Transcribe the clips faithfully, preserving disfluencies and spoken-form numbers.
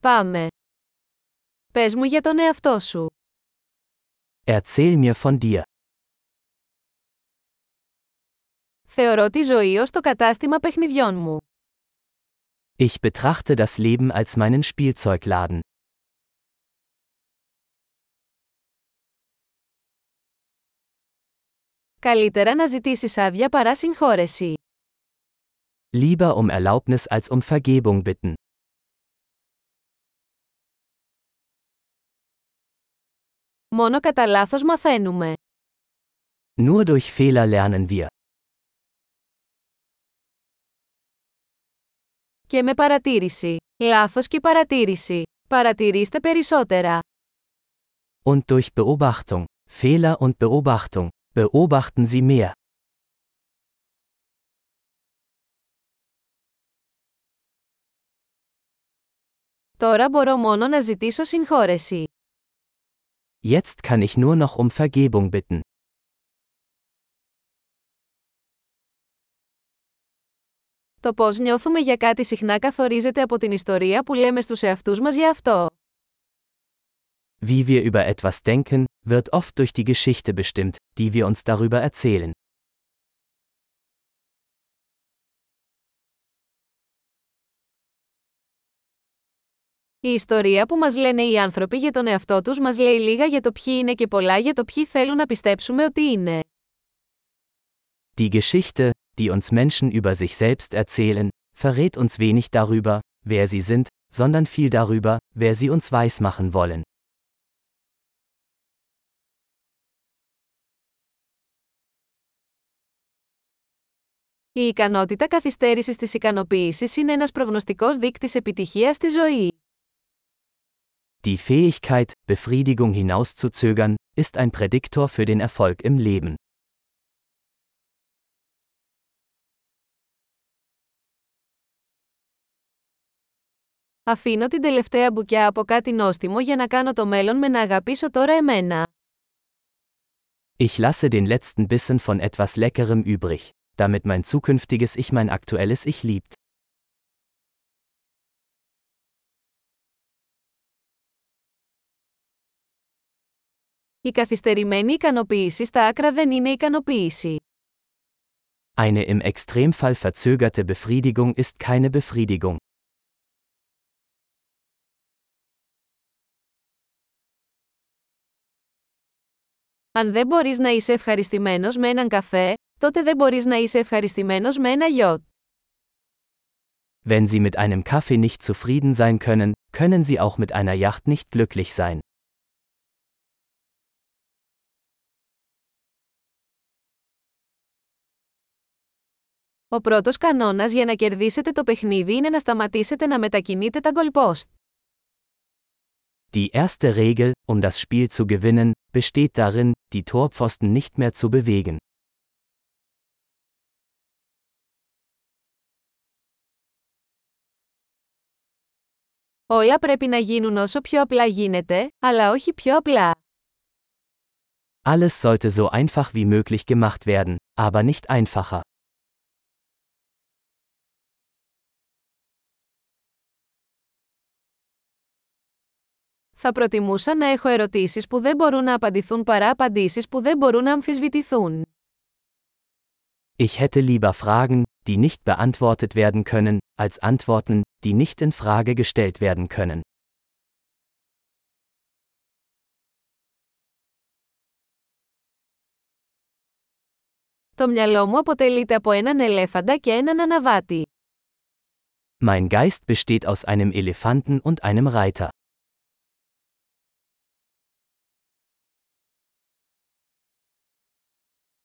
Πάμε. Πες μου για τον εαυτό σου. Erzähl mir von dir. Θεωρώ τη ζωή ως το κατάστημα παιχνιδιών μου. Ich betrachte das Leben als meinen Spielzeugladen. Καλύτερα να ζητήσεις άδεια παρά συγχώρεση. Lieber um Erlaubnis als um Vergebung bitten. Μόνο κατά λάθος μαθαίνουμε. Nur durch Fehler lernen wir. Και με παρατήρηση. Λάθος και παρατήρηση. Παρατηρήστε περισσότερα. Und durch Beobachtung. Fehler und Beobachtung. Beobachten Sie mehr. Τώρα μπορώ μόνο να ζητήσω συγχώρεση. Jetzt kann ich nur noch um Vergebung bitten. Το πώς νιώθουμε για κάτι συχνά καθορίζεται από την ιστορία που λέμε στους εαυτούς μας για αυτό. Wie wir über etwas denken, wird oft durch die Geschichte bestimmt, die wir uns darüber erzählen. Η ιστορία που μας λένε οι άνθρωποι για τον εαυτό τους μας λέει λίγα για το ποιοι είναι και πολλά για το ποιοι θέλουν να πιστέψουμε ότι είναι. Die Geschichte, die uns Menschen über sich selbst erzählen, verrät uns wenig darüber, wer sie sind, sondern viel darüber, wer sie uns weismachen wollen. Η ικανότητα καθυστέρησης της ικανοποίησης είναι ένας προγνωστικός δείκτης επιτυχίας στη ζωή. Die Fähigkeit, Befriedigung hinauszuzögern, ist ein Prädiktor für den Erfolg im Leben. Αφήνω την τελευταία μπουκιά από κάτι νόστιμο για να κάνω το μέλλον με να αγαπήσω τώρα εμένα. Ich lasse den letzten Bissen von etwas Leckerem übrig, damit mein zukünftiges Ich mein aktuelles Ich liebt. Η καθυστερημένη ικανοποίηση στα άκρα δεν είναι ικανοποίηση. Eine im Extremfall verzögerte Befriedigung ist keine Befriedigung. Αν δεν μπορείς να είσαι ευχαριστημένος με έναν καφέ, τότε δεν μπορείς να είσαι ευχαριστημένος με ένα γιότ. Wenn Sie mit einem Kaffee nicht zufrieden sein können, können Sie auch mit einer Yacht nicht glücklich sein. Ο πρώτος κανόνας για να κερδίσετε το παιχνίδι είναι να σταματήσετε να μετακινείτε τα γκολπόστ. Die erste Regel, um das Spiel zu gewinnen, besteht darin, die Torpfosten nicht mehr zu bewegen. Όλα πρέπει να γίνουν όσο πιο απλά γίνεται, αλλά όχι πιο απλά. Alles sollte so einfach wie möglich gemacht werden, aber nicht einfacher. Θα προτιμούσα να έχω ερωτήσεις που δεν μπορούν να απαντηθούν παρά απαντήσεις που δεν μπορούν να αμφισβητηθούν. Ich hätte lieber Fragen, die nicht beantwortet werden können, als Antworten, die nicht in Frage gestellt werden können. Το μυαλό μου αποτελείται από έναν ελέφαντα και έναν αναβάτη. Mein Geist besteht aus einem Elefanten und einem Reiter.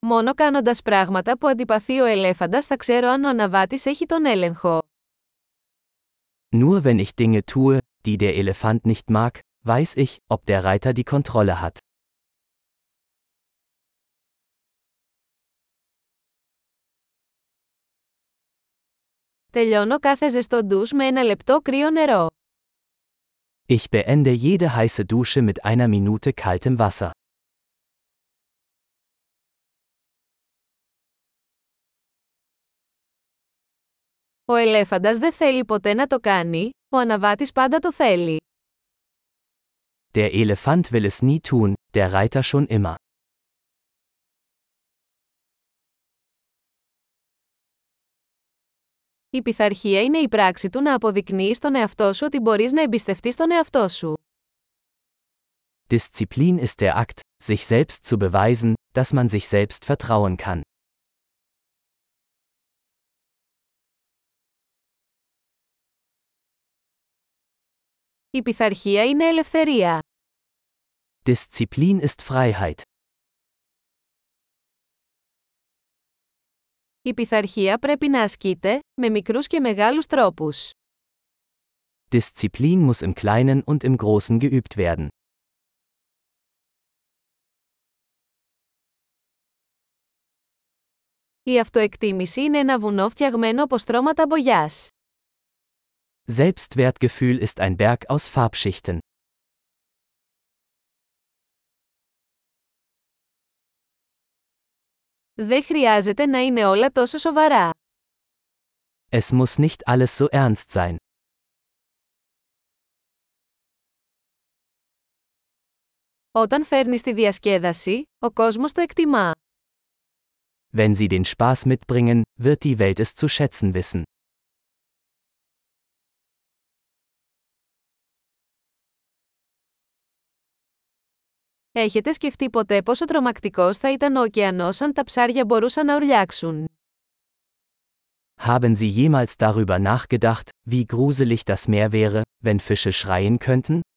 Μόνο κάνοντας πράγματα που αντιπαθεί ο ελέφαντας θα ξέρω αν ο αναβάτης έχει τον έλεγχο. Nur wenn ich Dinge tue, die der Elefant nicht mag, weiß ich, ob der Reiter die Kontrolle hat. Τελειώνω κάθε ζεστό ντους με ένα λεπτό κρύο νερό. Ich beende jede heiße Dusche mit einer Minute kaltem Wasser. Ο ελέφαντας δεν θέλει ποτέ να το κάνει, ο αναβάτης πάντα το θέλει. Der Elefant will es nie tun, der Reiter schon immer. Η πειθαρχία είναι η πράξη του να αποδεικνύεις τον εαυτό σου ότι μπορείς να εμπιστευτείς τον εαυτό σου. Disziplin ist der Akt, sich selbst zu beweisen, dass man sich selbst vertrauen kann. Η πειθαρχία είναι ελευθερία. Disziplin ist Freiheit. Η πειθαρχία πρέπει να ασκείται, με μικρούς και μεγάλους τρόπους. Disziplin muss im Kleinen und im Großen geübt werden. Η αυτοεκτίμηση είναι ένα βουνό φτιαγμένο από στρώματα μπογιάς. Selbstwertgefühl ist ein Berg aus Farbschichten. Δεν χρειάζεται να είναι όλα τόσο σοβαρά. Es muss nicht alles so ernst sein. Όταν φέρνεις τη διασκέδαση, ο κόσμος το εκτιμά. Wenn Sie den Spaß mitbringen, wird die Welt es zu schätzen wissen. Έχετε σκεφτεί ποτέ πόσο τρομακτικός θα ήταν ο ωκεανός αν τα ψάρια μπορούσαν να ουρλιάξουν? Haben Sie jemals darüber nachgedacht, wie gruselig das Meer wäre, wenn Fische schreien könnten?